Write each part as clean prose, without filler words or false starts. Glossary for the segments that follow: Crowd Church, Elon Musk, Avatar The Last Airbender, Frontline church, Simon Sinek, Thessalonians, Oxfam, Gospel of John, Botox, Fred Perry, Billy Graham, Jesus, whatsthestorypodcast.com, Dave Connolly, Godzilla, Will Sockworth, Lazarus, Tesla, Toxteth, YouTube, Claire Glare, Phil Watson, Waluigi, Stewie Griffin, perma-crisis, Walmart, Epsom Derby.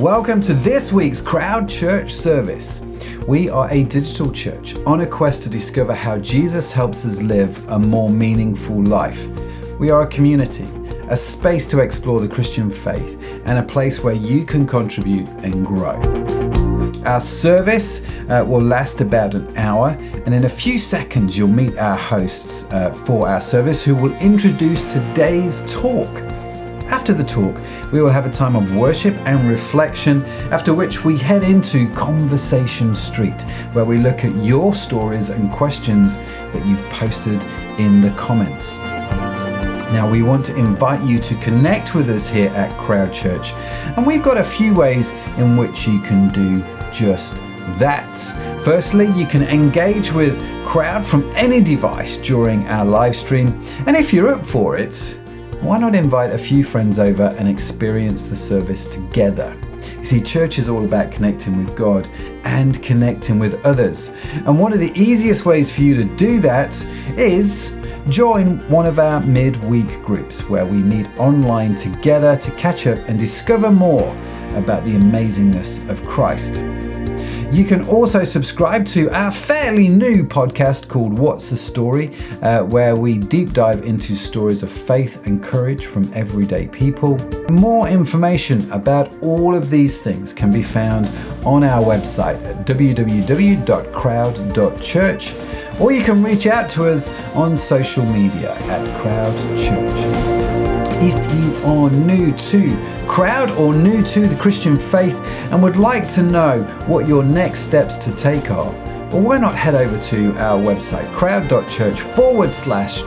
Welcome to this week's Crowd Church service. We are a digital church on a quest to discover how Jesus helps us live a more meaningful life. We are a community, a space to explore the Christian faith, and a place where you can contribute and grow. Our service will last about an hour, and in a few seconds you'll meet our hosts for our service, who will introduce today's talk. After the talk, we will have a time of worship and reflection, after which we head into Conversation Street, where we look at your stories and questions that you've posted in the comments. Now, we want to invite you to connect with us here at Crowd Church, and we've got a few ways in which you can do just that. Firstly, you can engage with Crowd from any device during our live stream, and if you're up for it, why not invite a few friends over and experience the service together? You see, church is all about connecting with God and connecting with others, and one of the easiest ways for you to do that is join one of our midweek groups, where we meet online together to catch up and discover more about the amazingness of Christ. You can also subscribe to our fairly new podcast called What's the Story, where we deep dive into stories of faith and courage from everyday people. More information about all of these things can be found on our website at www.crowd.church, or you can reach out to us on social media at Crowd Church. If you are new to Crowd or new to the Christian faith and would like to know what your next steps to take are, well, why not head over to our website, crowd.church/next,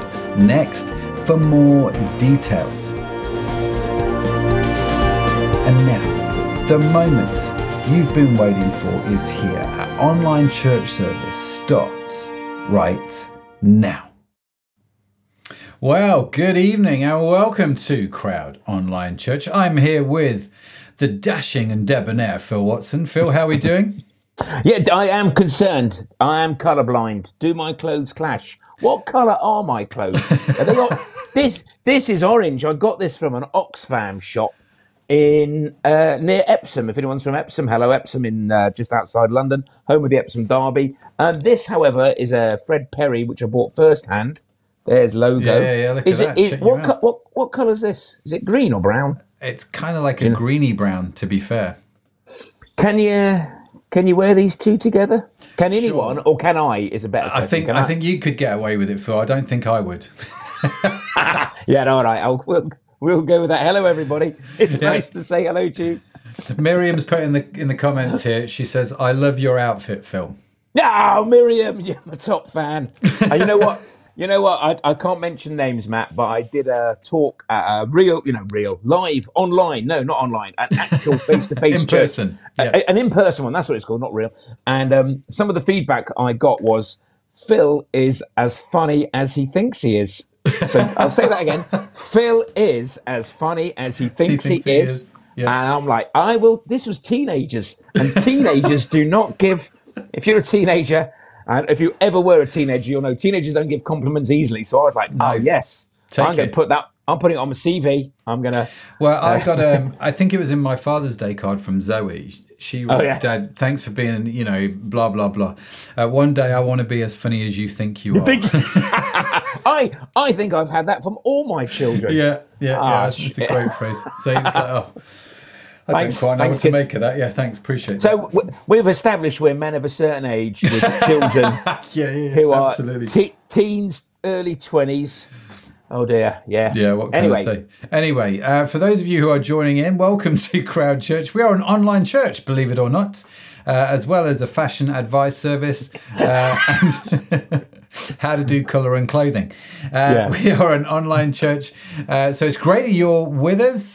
for more details. And now, the moment you've been waiting for is here. Our online church service starts right now. Well, good evening and welcome to Crowd Online Church. I'm here with the dashing and debonair Phil Watson. Phil, how are we doing? Yeah, I am concerned. I am colourblind. Do my clothes clash? What colour are my clothes? Are they all... This is orange. I got this from an Oxfam shop in near Epsom. If anyone's from Epsom, hello Epsom, in just outside London, home of the Epsom Derby. This, however, is a Fred Perry, which I bought first-hand. There's logo. Yeah, look at that. What colour is this? Is it green or brown? It's kind of like a greeny brown, to be fair. Can you wear these two together? Can anyone, sure, or can I, is a better question. I think you could get away with it, Phil. I don't think I would. All right. We'll go with that. Hello, everybody. It's nice to say hello to you. Miriam's put in the comments here, she says, I love your outfit, Phil. Oh, Miriam, you're my top fan. And you know what? I can't mention names, Matt, but I did a talk at a an actual face-to-face in person. An in-person one, that's what it's called, not real. And some of the feedback I got was, Phil is as funny as he thinks he is. So I'll say that again. Phil is as funny as he thinks he is. Yeah. And I'm like, this was teenagers, and teenagers do not give, if you're a teenager, and if you ever were a teenager, you'll know teenagers don't give compliments easily. So I was like, I'm putting it on my CV. I'm going to... Well, I got I think it was in my Father's Day card from Zoe. She wrote, Dad, thanks for being, blah, blah, blah. One day I want to be as funny as you think you are. I think I've had that from all my children. That's a great phrase. So it's like, I don't quite know what to make of that. Yeah, thanks, appreciate that. So we've established we're men of a certain age with children who absolutely are teens, early 20s. Oh dear, yeah. Yeah, what can I say? Anyway, for those of you who are joining in, welcome to Crowd Church. We are an online church, believe it or not, as well as a fashion advice service and how to do colour and clothing. We are an online church. So it's great that you're with us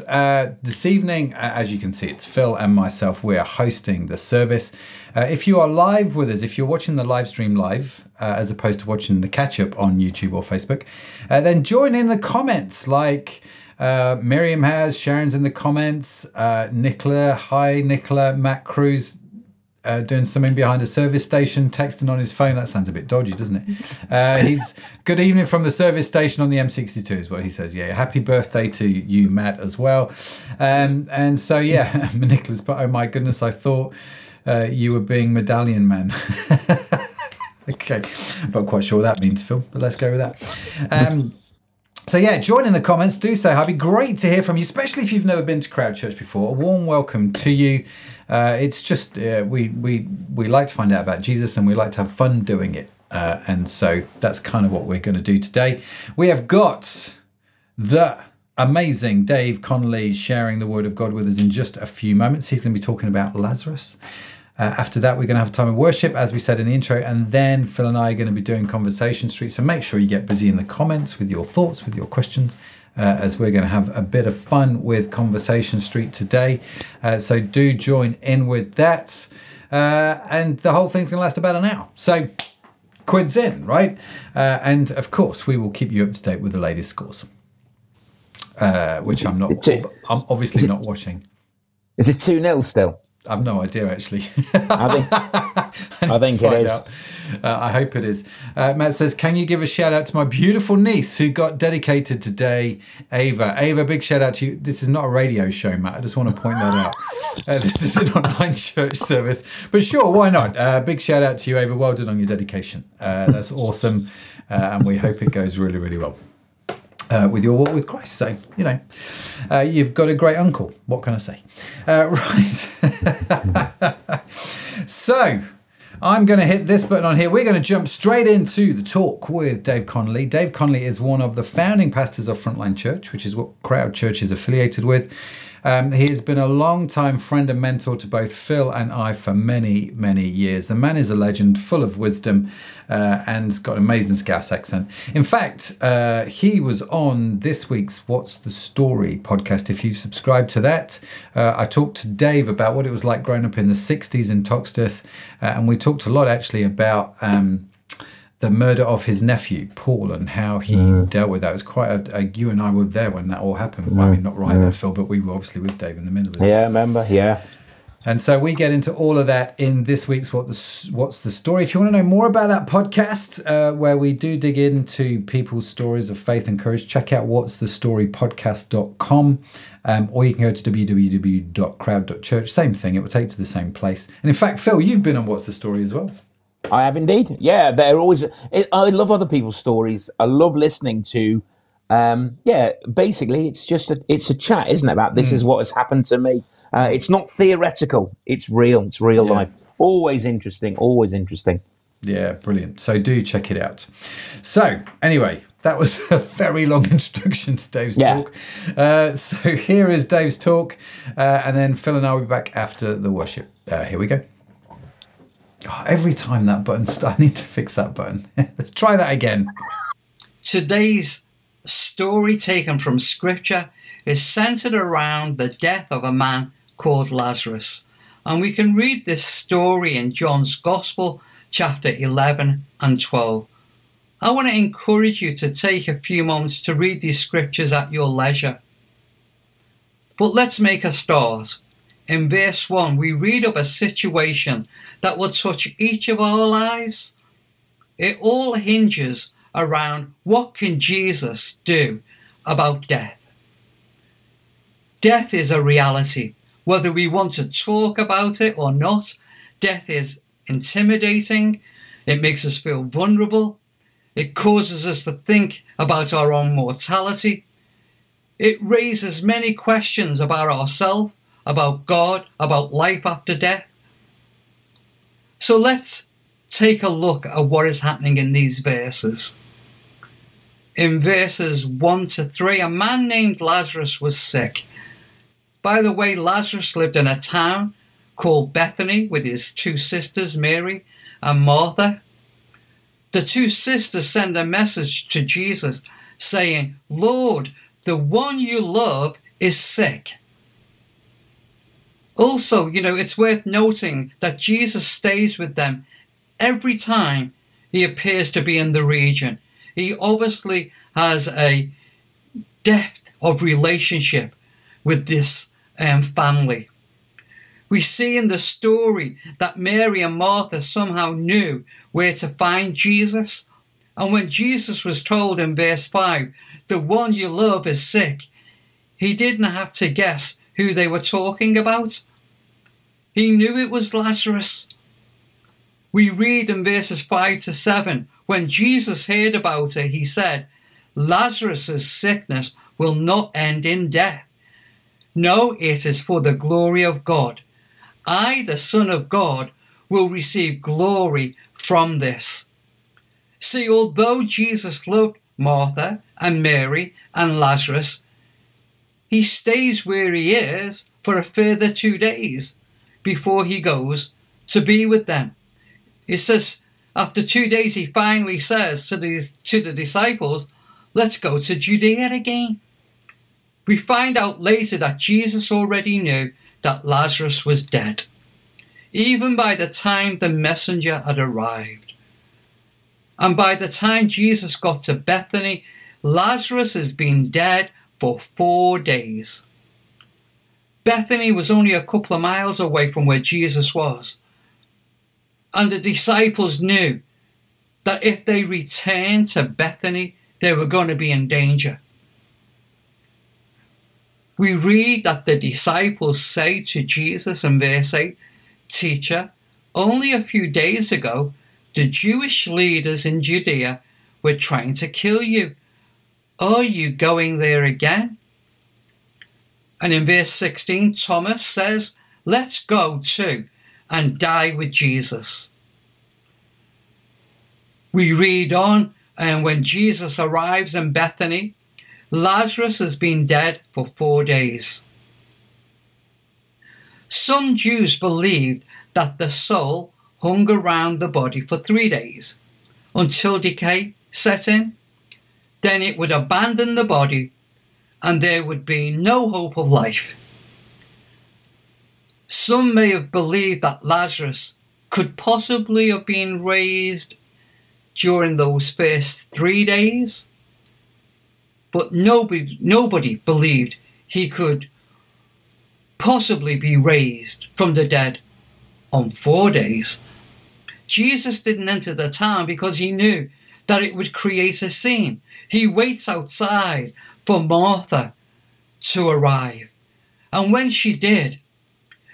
this evening. As you can see, it's Phil and myself. We are hosting the service. If you are live with us, if you're watching the live stream live, as opposed to watching the catch-up on YouTube or Facebook, then join in the comments like... Miriam has, Sharon's in the comments, Nicola, hi Nicola, Matt Cruz, doing something behind a service station, texting on his phone. That sounds a bit dodgy, doesn't it? He's good evening from the service station on the M62 is what he says. Yeah, happy birthday to you, Matt, as well. And so, yeah, Nicholas, but oh my goodness, I thought you were being Medallion Man. Okay, not quite sure what that means, Phil, but let's go with that. So yeah, join in the comments, do so. It'd be great to hear from you, especially if you've never been to Crowd Church before. A warm welcome to you. It's just we like to find out about Jesus, and we like to have fun doing it. And so that's kind of what we're going to do today. We have got the amazing Dave Connolly sharing the Word of God with us in just a few moments. He's going to be talking about Lazarus. After that, we're going to have time of worship, as we said in the intro, and then Phil and I are going to be doing Conversation Street. So make sure you get busy in the comments with your thoughts, with your questions, as we're going to have a bit of fun with Conversation Street today. So do join in with that. And the whole thing's going to last about an hour. So quids in, right? And of course, we will keep you up to date with the latest scores, which I'm obviously not watching. Is it 2-0 still? I've no idea, actually. I think it is. I hope it is. Matt says, can you give a shout out to my beautiful niece who got dedicated today, Ava? Ava, big shout out to you. This is not a radio show, Matt. I just want to point that out. This is an online church service. But sure, why not? Big shout out to you, Ava. Well done on your dedication. That's awesome. And we hope it goes really, really well with your walk with Christ. So, you know, you've got a great uncle. What can I say? Right. So I'm going to hit this button on here. We're going to jump straight into the talk with Dave Connolly. Dave Connolly is one of the founding pastors of Frontline Church, which is what Crowd Church is affiliated with. He has been a long-time friend and mentor to both Phil and I for many, many years. The man is a legend, full of wisdom, and's got an amazing Scouse accent. In fact, he was on this week's What's the Story podcast. If you subscribe to that, I talked to Dave about what it was like growing up in the 60s in Toxteth, and we talked a lot, actually, about the murder of his nephew, Paul, and how he dealt with that. It was quite you and I were there when that all happened. I mean, not right there, Phil, but we were obviously with Dave in the middle of it. Yeah, I remember, yeah. And so we get into all of that in this week's What's the Story. If you want to know more about that podcast, where we do dig into people's stories of faith and courage, check out whatsthestorypodcast.com. Or you can go to www.crowd.church. Same thing, it will take you to the same place. And in fact, Phil, you've been on What's the Story as well. I have indeed. Yeah, they're always. I love other people's stories. I love listening to. Basically, it's just it's a chat, isn't it? About this is what has happened to me. It's not theoretical. It's real. It's real life. Always interesting. Always interesting. Yeah, brilliant. So do check it out. So anyway, that was a very long introduction to Dave's talk. So here is Dave's talk, and then Phil and I will be back after the worship. Here we go. Oh, every time that button starts, I need to fix that button. Let's try that again. Today's story, taken from Scripture, is centered around the death of a man called Lazarus. And we can read this story in John's Gospel, chapter 11 and 12. I want to encourage you to take a few moments to read these scriptures at your leisure. But let's make a start. In verse 1, we read of a situation that will touch each of our lives. It all hinges around what can Jesus do about death. Death is a reality. Whether we want to talk about it or not, death is intimidating. It makes us feel vulnerable. It causes us to think about our own mortality. It raises many questions about ourselves, about God, about life after death. So let's take a look at what is happening in these verses. In verses 1 to 3, a man named Lazarus was sick. By the way, Lazarus lived in a town called Bethany with his two sisters, Mary and Martha. The two sisters send a message to Jesus saying, "Lord, the one you love is sick." Also, you know, it's worth noting that Jesus stays with them every time he appears to be in the region. He obviously has a depth of relationship with this family. We see in the story that Mary and Martha somehow knew where to find Jesus. And when Jesus was told in verse 5, the one you love is sick, he didn't have to guess who they were talking about. He knew it was Lazarus. We read in verses 5 to 7, when Jesus heard about it, he said, Lazarus' sickness will not end in death. No, it is for the glory of God. I, the Son of God, will receive glory from this. See, although Jesus loved Martha and Mary and Lazarus, he stays where he is for a further 2 days before he goes to be with them. It says, after 2 days, he finally says to the disciples, let's go to Judea again. We find out later that Jesus already knew that Lazarus was dead, even by the time the messenger had arrived. And by the time Jesus got to Bethany, Lazarus has been dead for 4 days. Bethany was only a couple of miles away from where Jesus was. And the disciples knew that if they returned to Bethany, they were going to be in danger. We read that the disciples say to Jesus in verse 8, Teacher, only a few days ago, the Jewish leaders in Judea were trying to kill you. Are you going there again? And in verse 16, Thomas says, Let's go too and die with Jesus. We read on, and when Jesus arrives in Bethany, Lazarus has been dead for 4 days. Some Jews believed that the soul hung around the body for 3 days until decay set in. Then it would abandon the body and there would be no hope of life. Some may have believed that Lazarus could possibly have been raised during those first 3 days. But nobody believed he could possibly be raised from the dead on 4 days. Jesus didn't enter the town because he knew that it would create a scene. He waits outside for Martha to arrive. And when she did,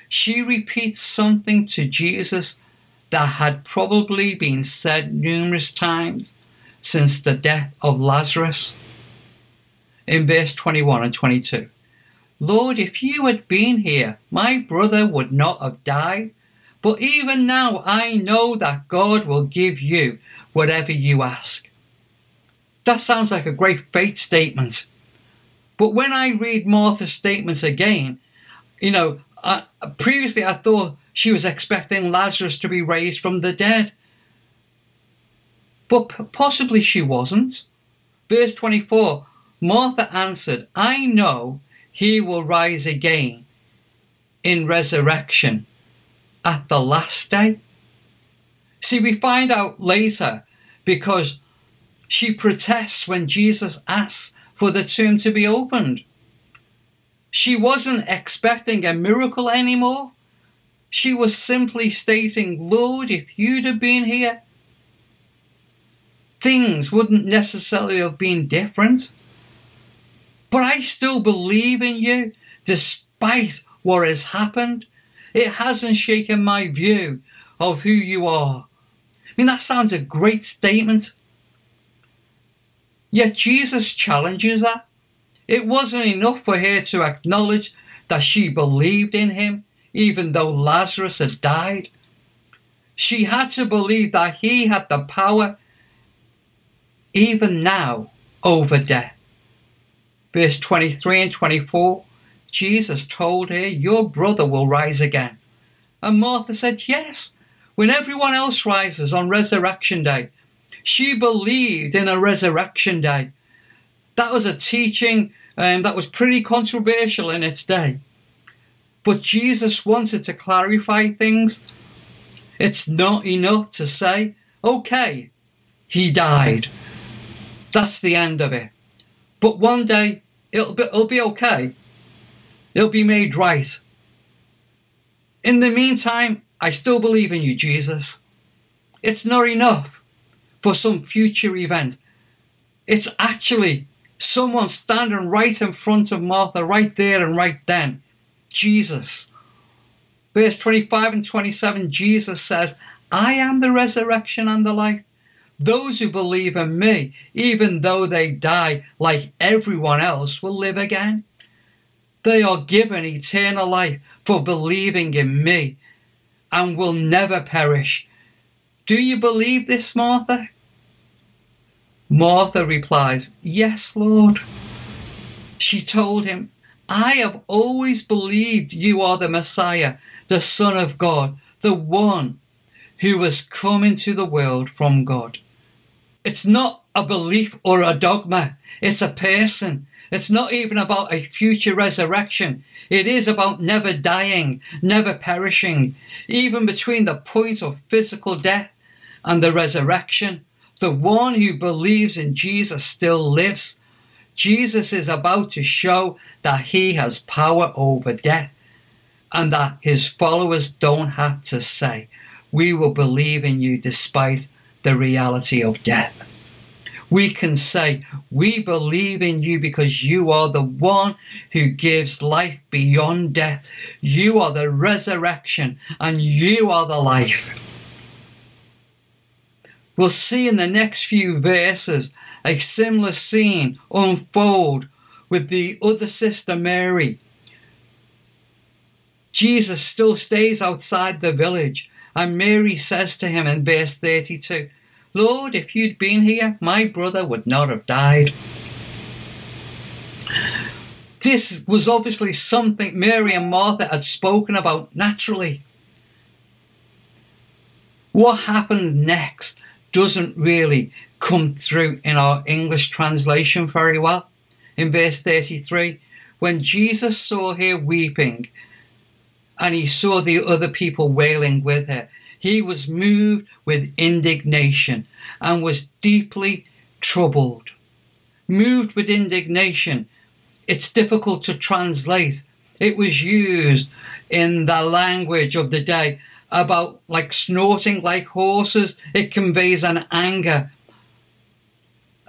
she repeats something to Jesus that had probably been said numerous times since the death of Lazarus. In verse 21 and 22, Lord, if you had been here, my brother would not have died. But even now I know that God will give you whatever you ask. That sounds like a great faith statement. But when I read Martha's statements again, previously I thought she was expecting Lazarus to be raised from the dead. But possibly she wasn't. Verse 24, Martha answered, I know he will rise again in resurrection at the last day. See, we find out later because she protests when Jesus asks for the tomb to be opened. She wasn't expecting a miracle anymore. She was simply stating, Lord, if you'd have been here, things wouldn't necessarily have been different. But I still believe in you, despite what has happened. It hasn't shaken my view of who you are. I mean, that sounds a great statement. Yet Jesus challenges her. It wasn't enough for her to acknowledge that she believed in him, even though Lazarus had died. She had to believe that he had the power, even now, over death. Verse 23 and 24, Jesus told her, your brother will rise again. And Martha said, yes, when everyone else rises on resurrection day. She believed in a resurrection day. That was a teaching that was pretty controversial in its day. But Jesus wanted to clarify things. It's not enough to say, okay, he died. That's the end of it. But one day, it'll be okay. It'll be made right. In the meantime, I still believe in you, Jesus. It's not enough for some future event. It's actually someone standing right in front of Martha, right there and right then. Jesus. Verse 25 and 27, Jesus says, I am the resurrection and the life. Those who believe in me, even though they die like everyone else, will live again. They are given eternal life for believing in me and will never perish. Do you believe this, Martha? Martha replies, yes, Lord. She told him, I have always believed you are the Messiah, the Son of God, the one who has come into the world from God. It's not a belief or a dogma. It's a person. It's not even about a future resurrection. It is about never dying, never perishing. Even between the point of physical death and the resurrection, the one who believes in Jesus still lives. Jesus is about to show that he has power over death and that his followers don't have to say, we will believe in you despite the reality of death. We can say, we believe in you because you are the one who gives life beyond death. You are the resurrection and you are the life. We'll see in the next few verses a similar scene unfold with the other sister Mary. Jesus still stays outside the village, and Mary says to him in verse 32, Lord, if you'd been here, my brother would not have died. This was obviously something Mary and Martha had spoken about naturally. What happened next doesn't really come through in our English translation very well. In verse 33, when Jesus saw her weeping and he saw the other people wailing with her, he was moved with indignation and was deeply troubled. Moved with indignation. It's difficult to translate. It was used in the language of the day about like snorting like horses. It conveys an anger,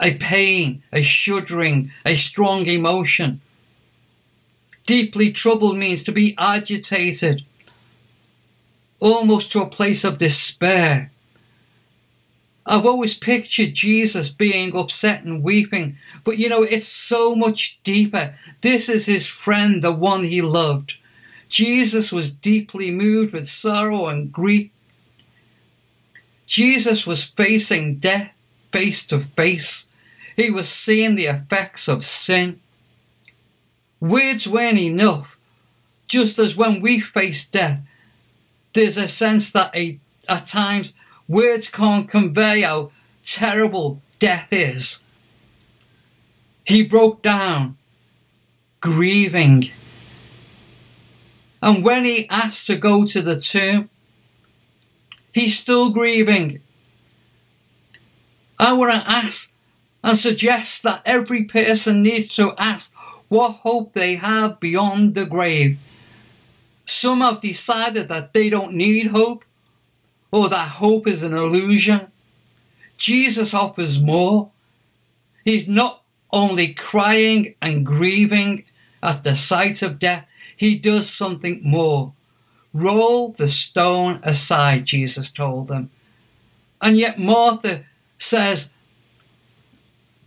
a pain, a shuddering, a strong emotion. Deeply troubled means to be agitated, almost to a place of despair. I've always pictured Jesus being upset and weeping, but you know, it's so much deeper. This is his friend, the one he loved. Jesus was deeply moved with sorrow and grief. Jesus was facing death face to face. He was seeing the effects of sin. Words weren't enough. Just as when we face death, there's a sense that at times words can't convey how terrible death is. He broke down, grieving. And when he asked to go to the tomb, he's still grieving. I want to ask and suggest that every person needs to ask what hope they have beyond the grave. Some have decided that they don't need hope, or that hope is an illusion. Jesus offers more. He's not only crying and grieving at the sight of death, he does something more. Roll the stone aside, Jesus told them. And yet Martha says,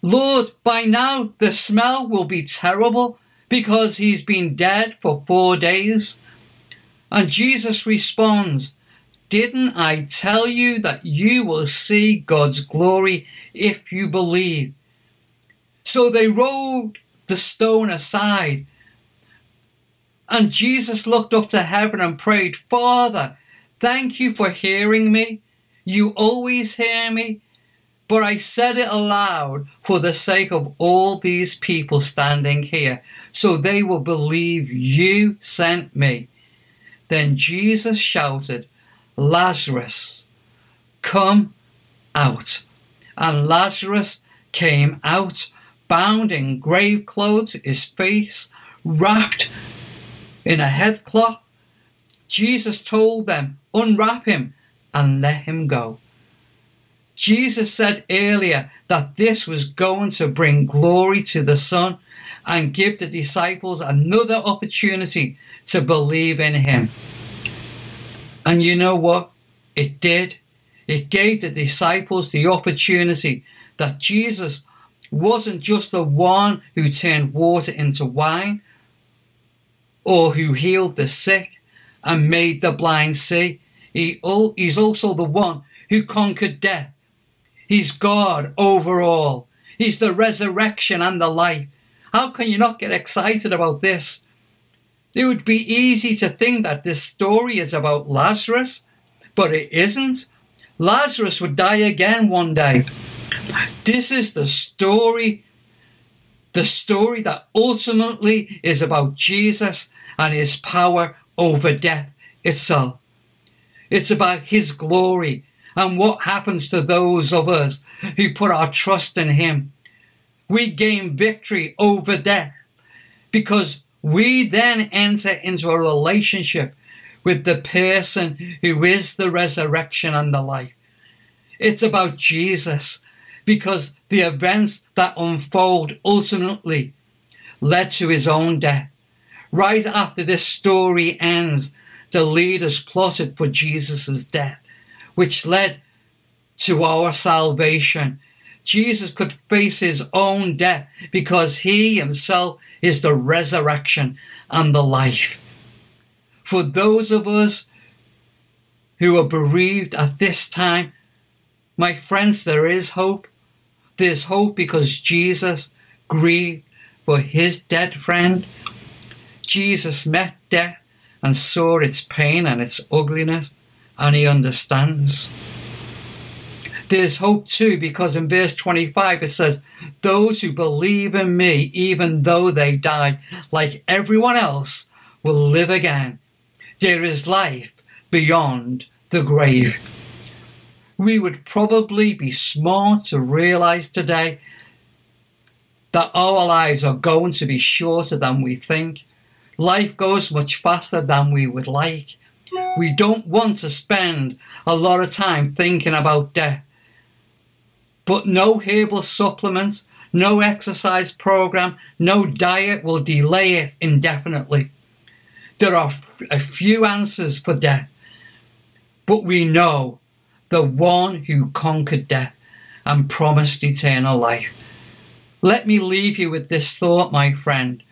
Lord, by now the smell will be terrible because he's been dead for 4 days. And Jesus responds, didn't I tell you that you will see God's glory if you believe? So they rolled the stone aside. And Jesus looked up to heaven and prayed, Father, thank you for hearing me. You always hear me. But I said it aloud for the sake of all these people standing here, so they will believe you sent me. Then Jesus shouted, Lazarus, come out. And Lazarus came out, bound in grave clothes, his face wrapped in a headcloth. Jesus told them, unwrap him and let him go. Jesus said earlier that this was going to bring glory to the Son and give the disciples another opportunity to believe in him. And you know what? It did. It gave the disciples the opportunity that Jesus wasn't just the one who turned water into wine or who healed the sick and made the blind see. He's also the one who conquered death. He's God over all. He's the resurrection and the life. How can you not get excited about this? It would be easy to think that this story is about Lazarus, but it isn't. Lazarus would die again one day. This is the story that ultimately is about Jesus and his power over death itself. It's about his glory and what happens to those of us who put our trust in him. We gain victory over death because we then enter into a relationship with the person who is the resurrection and the life. It's about Jesus because the events that unfold ultimately led to his own death. Right after this story ends, the leaders plotted for Jesus' death, which led to our salvation. Jesus could face his own death because he himself is the resurrection and the life. For those of us who are bereaved at this time, my friends, there is hope. There's hope because Jesus grieved for his dead friend. Jesus met death and saw its pain and its ugliness, and he understands. There's hope too, because in verse 25 it says, those who believe in me, even though they die, like everyone else, will live again. There is life beyond the grave. We would probably be smart to realize today that our lives are going to be shorter than we think. Life goes much faster than we would like. We don't want to spend a lot of time thinking about death. But no herbal supplements, no exercise program, no diet will delay it indefinitely. There are a few answers for death, but we know the one who conquered death and promised eternal life. Let me leave you with this thought, my friend.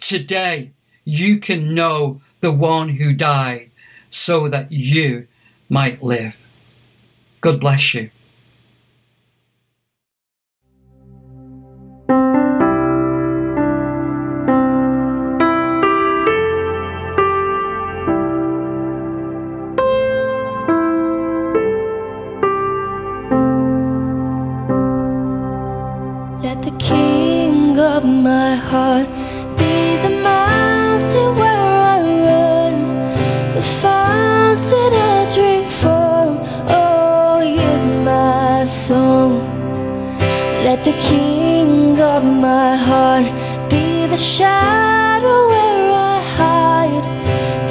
Today, you can know the one who died so that you might live. God bless you. Let the King of my heart be the mountain where I run, the fountain I drink from. Oh, here's my song. Let the King of my heart be the shadow where I hide,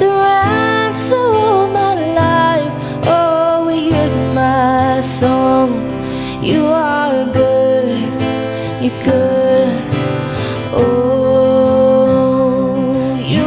the ransom of my life. Oh, here's my song. You are good, you're good. Oh, you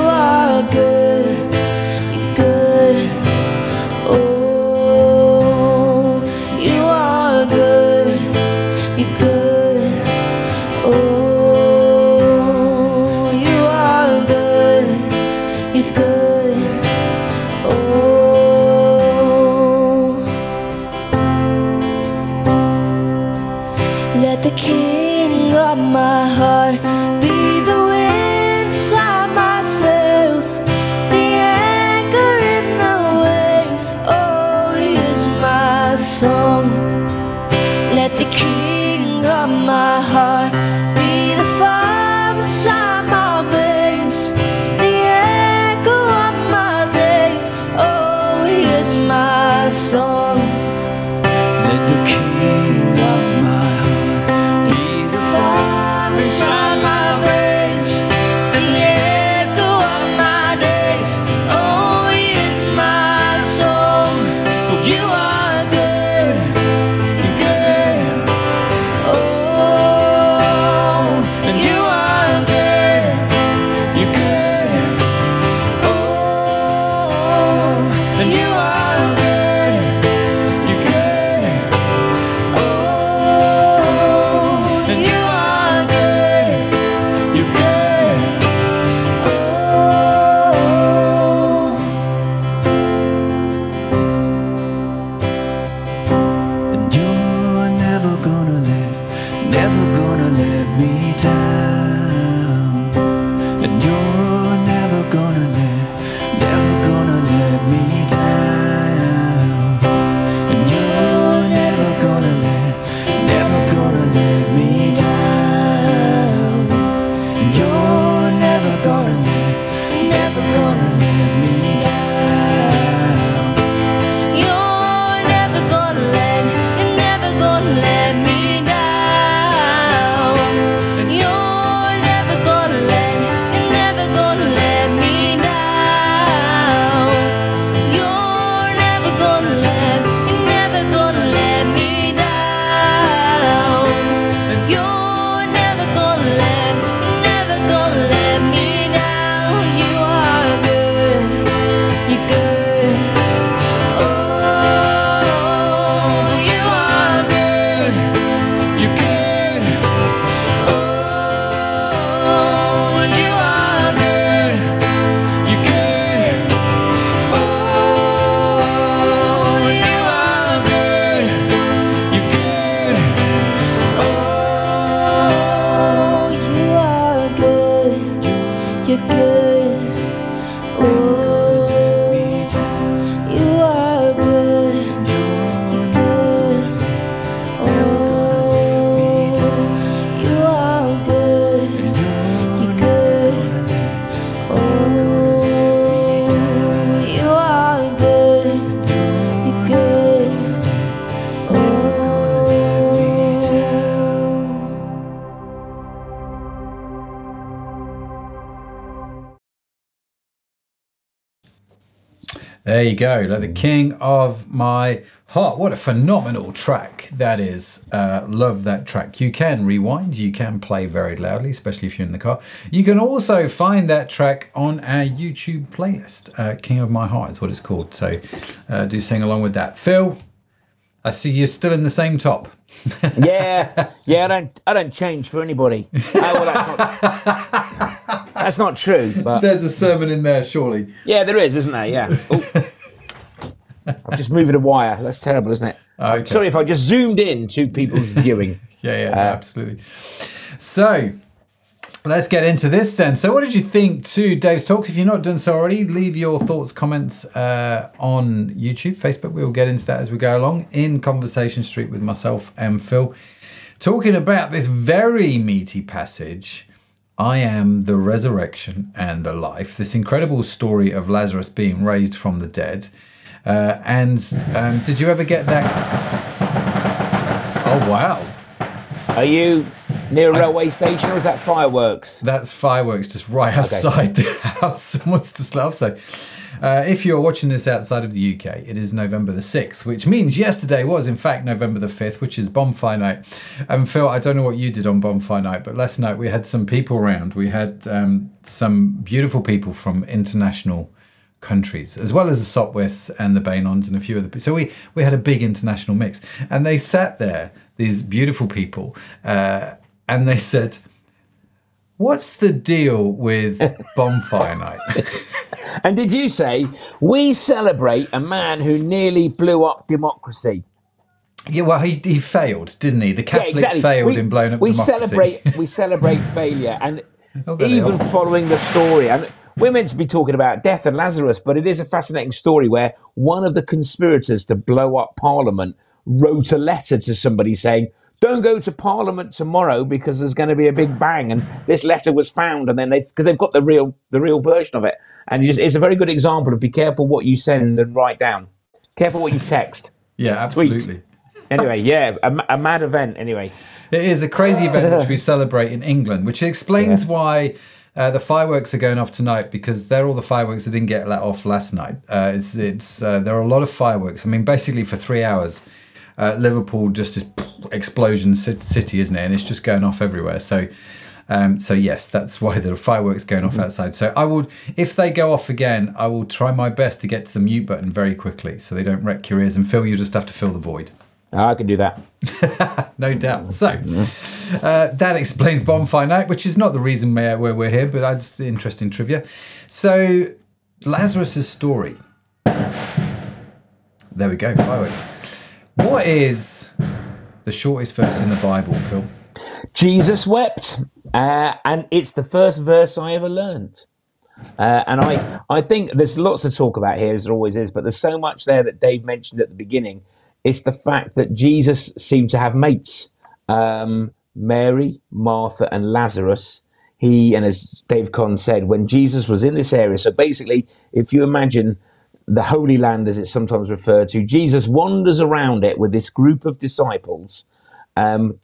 There you go. Like the King of My Heart. What a phenomenal track that is. Love that track. You can rewind. You can play very loudly, especially if you're in the car. You can also find that track on our YouTube playlist. King of My Heart is what it's called. So do sing along with that. Phil, I see you're still in the same top. Yeah. I don't change for anybody. Well, that's not true. But there's a sermon in there, surely. Yeah, there is, isn't there? Yeah. I'm just moving a wire. That's terrible, isn't it? Okay. Sorry if I just zoomed in to people's viewing. Absolutely. So let's get into this then. So what did you think to Dave's talks? If you're not done so already, leave your thoughts, comments on YouTube, Facebook. We'll get into that as we go along in Conversation Street with myself and Phil. Talking about this very meaty passage, I am the resurrection and the life. This incredible story of Lazarus being raised from the dead. Did you ever get that? Oh, wow. Are you near a railway station, or is that fireworks? That's fireworks just right outside the house. Someone's just laughed. So if you're watching this outside of the UK, it is November the 6th, which means yesterday was, in fact, November the 5th, which is Bonfire Night. And Phil, I don't know what you did on Bonfire Night, but last night we had some people around. We had some beautiful people from international countries, as well as the Sopwiths and the Baynons and a few other people. So we had a big international mix. And they sat there, these beautiful people, and they said, what's the deal with Bonfire Night? And did you say, we celebrate a man who nearly blew up democracy? Yeah, well, he failed, didn't he? The Catholics failed in blowing up democracy. We celebrate failure. And even following the story, and we're meant to be talking about death and Lazarus, but it is a fascinating story where one of the conspirators to blow up Parliament wrote a letter to somebody saying, don't go to Parliament tomorrow because there's going to be a big bang. And this letter was found, and then they've got the real version of it. And it's a very good example of be careful what you send and write down. Careful what you text. Yeah, absolutely. Tweet. Anyway, yeah, a mad event anyway. It is a crazy event which we celebrate in England, which explains why the fireworks are going off tonight, because they're all the fireworks that didn't get let off last night. There are a lot of fireworks. I mean, basically for 3 hours, Liverpool just is explosion city, isn't it? And it's just going off everywhere. So yes, that's why there are fireworks going off outside. So I would, if they go off again, I will try my best to get to the mute button very quickly so they don't wreck your ears. And Phil, you just have to fill the void. I can do that. No doubt. So that explains Bonfire Night, which is not the reason where we're here, but that's the interesting trivia. So Lazarus's story. There we go, fireworks. What is the shortest verse in the Bible, Phil? Jesus wept, and it's the first verse I ever learned. And I think there's lots to talk about here, as there always is, but there's so much there that Dave mentioned at the beginning. It's the fact that Jesus seemed to have mates, Mary, Martha, and Lazarus. And as Dave Conn said, when Jesus was in this area, so basically, if you imagine the Holy Land, as it's sometimes referred to, Jesus wanders around it with this group of disciples,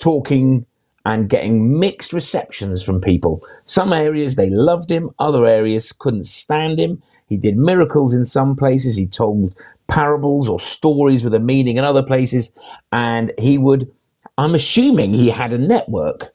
talking and getting mixed receptions from people. Some areas they loved him, other areas couldn't stand him. He did miracles in some places, he told parables or stories with a meaning in other places, and I'm assuming he had a network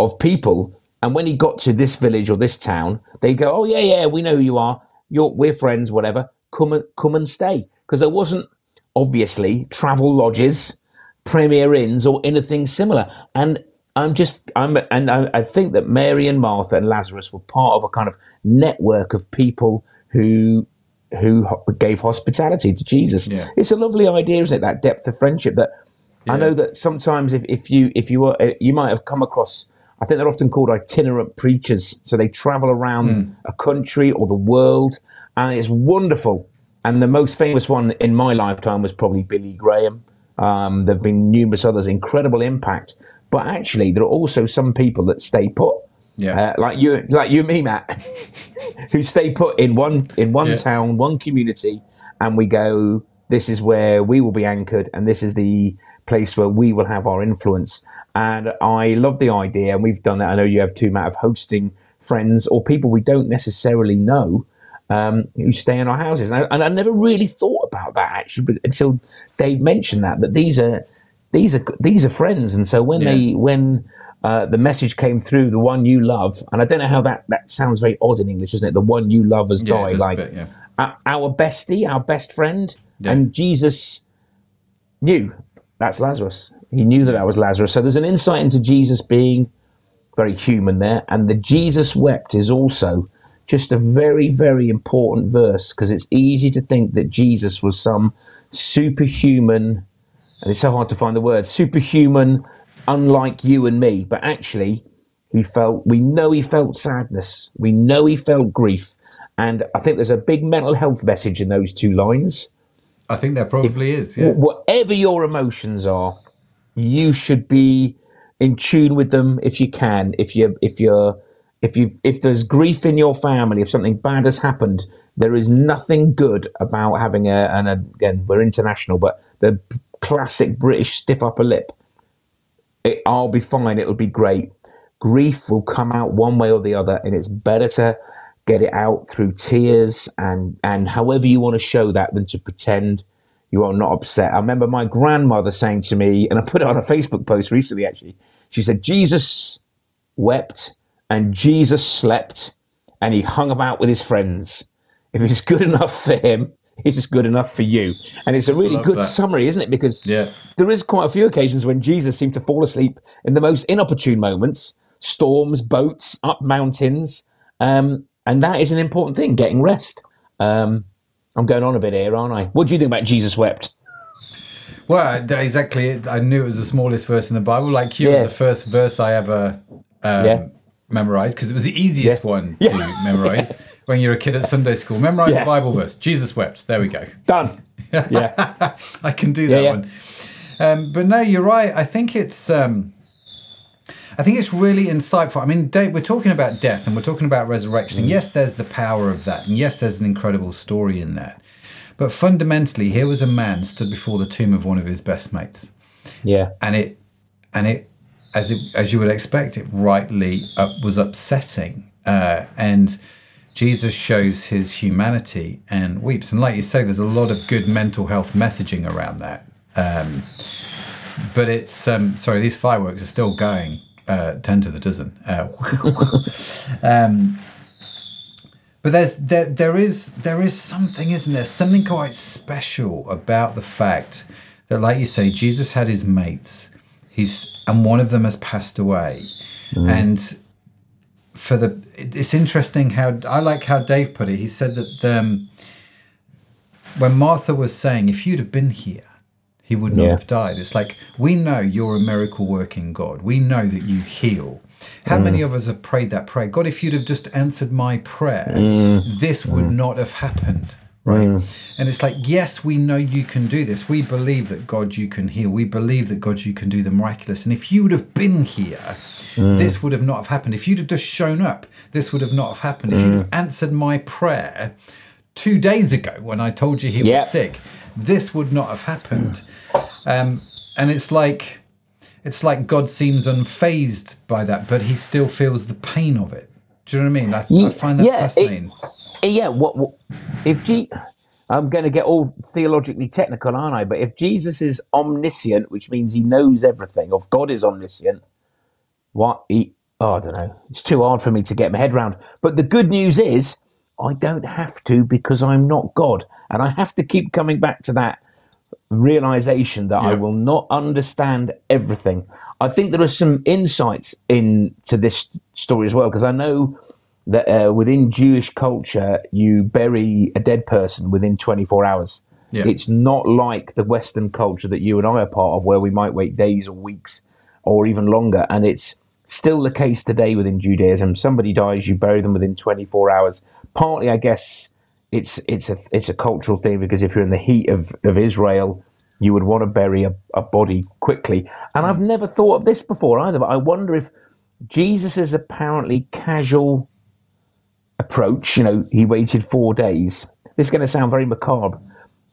of people, and when he got to this village or this town, they go, oh yeah, we know who you are, we're friends, whatever, come and stay. Because there wasn't, obviously, travel lodges, Premier Inns or anything similar. And I think that Mary and Martha and Lazarus were part of a kind of network of people who gave hospitality to Jesus. Yeah. It's a lovely idea, isn't it? That depth of friendship that I know that sometimes if you might have come across, I think they're often called itinerant preachers. So they travel around a country or the world, and it's wonderful. And the most famous one in my lifetime was probably Billy Graham. There've been numerous others, incredible impact. But actually, there are also some people that stay put. Yeah, like you and me, Matt, who stay put in one town, one community, and we go, this is where we will be anchored, and this is the place where we will have our influence. And I love the idea, and we've done that. I know you have too, Matt, of hosting friends or people we don't necessarily know, who stay in our houses. And I never really thought about that actually, but until Dave mentioned that these are friends. And so when the message came through, the one you love, and I don't know how that sounds very odd in English, isn't it? The one you love has died, our bestie, our best friend, and Jesus knew that's Lazarus. He knew that was Lazarus. So there's an insight into Jesus being very human there, and the Jesus wept is also just a very, very important verse, because it's easy to think that Jesus was some superhuman, and it's so hard to find the word, superhuman, unlike you and me, but actually we know he felt sadness, we know he felt grief, and I think there's a big mental health message in those two lines. I think there probably is, yeah. Whatever your emotions are, you should be in tune with them if you can. If there's grief in your family, if something bad has happened, there is nothing good about having and again, we're international, but the classic British stiff upper lip. I'll be fine, it'll be great. Grief will come out one way or the other, and it's better to get it out through tears and however you want to show that than to pretend you are not upset. I remember my grandmother saying to me, and I put it on a Facebook post recently actually, she said, Jesus wept and Jesus slept and he hung about with his friends. If it's good enough for him, it's good enough for you. And it's a really good summary, isn't it? Because there is quite a few occasions when Jesus seemed to fall asleep in the most inopportune moments, storms, boats, up mountains. And that is an important thing, getting rest. I'm going on a bit here, aren't I? What do you think about Jesus wept? Well, exactly. I knew it was the smallest verse in the Bible. Like you, it was the first verse I ever memorized, because it was the easiest one to memorize when you're a kid at Sunday school. Memorize the Bible verse. Jesus wept. There we go. Done. Yeah. I can do that one. But no, you're right. I think it's really insightful. I mean, Dave, we're talking about death and we're talking about resurrection. And yes, there's the power of that. And yes, there's an incredible story in that. But fundamentally, here was a man stood before the tomb of one of his best mates. Yeah. And as you would expect, it rightly was upsetting. And Jesus shows his humanity and weeps. And like you say, there's a lot of good mental health messaging around that. But it's... sorry, these fireworks are still going. 10 to the dozen. But there is something, isn't there? Something quite special about the fact that, like you say, Jesus had his mates. And one of them has passed away. Mm. And it's interesting how I like how Dave put it. He said that when Martha was saying, "If you'd have been here, he would not have died." It's like, we know you're a miracle-working God. We know that you heal. How many of us have prayed that prayer? God, if you'd have just answered my prayer, this would not have happened, right? And it's like, yes, we know you can do this. We believe that, God, you can heal. We believe that, God, you can do the miraculous. And if you would have been here, this would have not have happened. If you'd have just shown up, this would have not have happened. If you'd have answered my prayer 2 days ago when I told you he was sick, this would not have happened. And it's like God seems unfazed by that, but he still feels the pain of it. Do you know what I mean? I find that fascinating. I'm going to get all theologically technical, aren't I? But if Jesus is omniscient, which means he knows everything, if God is omniscient, I don't know. It's too hard for me to get my head round. But the good news is, I don't have to, because I'm not God. And I have to keep coming back to that realization that I will not understand everything. I think there are some insights into this story as well, because I know that within Jewish culture, you bury a dead person within 24 hours. Yeah. It's not like the Western culture that you and I are part of, where we might wait days or weeks or even longer. And it's still the case today within Judaism. Somebody dies, you bury them within 24 hours. Partly, I guess, it's a cultural thing, because if you're in the heat of Israel, you would want to bury a body quickly. And I've never thought of this before either, but I wonder if Jesus's apparently casual approach, he waited 4 days. This is going to sound very macabre.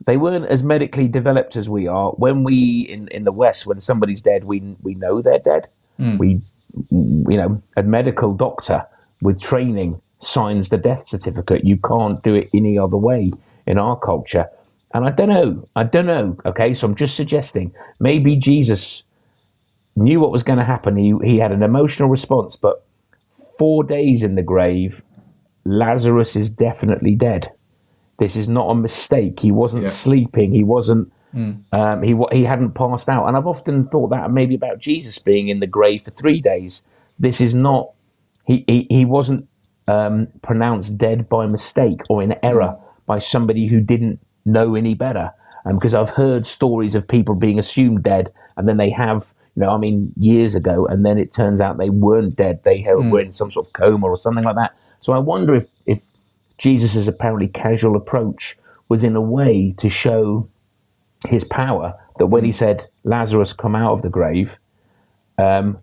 They weren't as medically developed as we are. When in the West, when somebody's dead, we know they're dead. Mm. We a medical doctor with training signs the death certificate. You can't do it any other way in our culture. And I don't know. Okay, so I'm just suggesting maybe Jesus knew what was going to happen. He had an emotional response, but 4 days in the grave, Lazarus is definitely dead. This is not a mistake. He wasn't sleeping. He wasn't. He hadn't passed out. And I've often thought that maybe about Jesus being in the grave for 3 days. This is not. He wasn't pronounced dead by mistake or in error by somebody who didn't know any better. Because I've heard stories of people being assumed dead, and then they have, years ago, and then it turns out they weren't dead. They were in some sort of coma or something like that. So I wonder if Jesus' apparently casual approach was in a way to show his power, that when he said, Lazarus, come out of the grave, there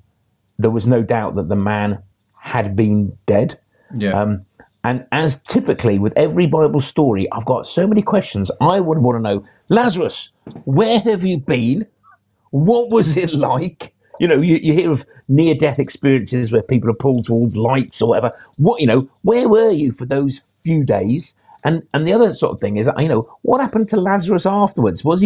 was no doubt that the man had been dead. Yeah. And as typically with every Bible story, I've got so many questions. I would want to know, Lazarus, where have you been? What was it like? You hear of near-death experiences where people are pulled towards lights or whatever. Where were you for those few days? And the other sort of thing is, what happened to Lazarus afterwards? Was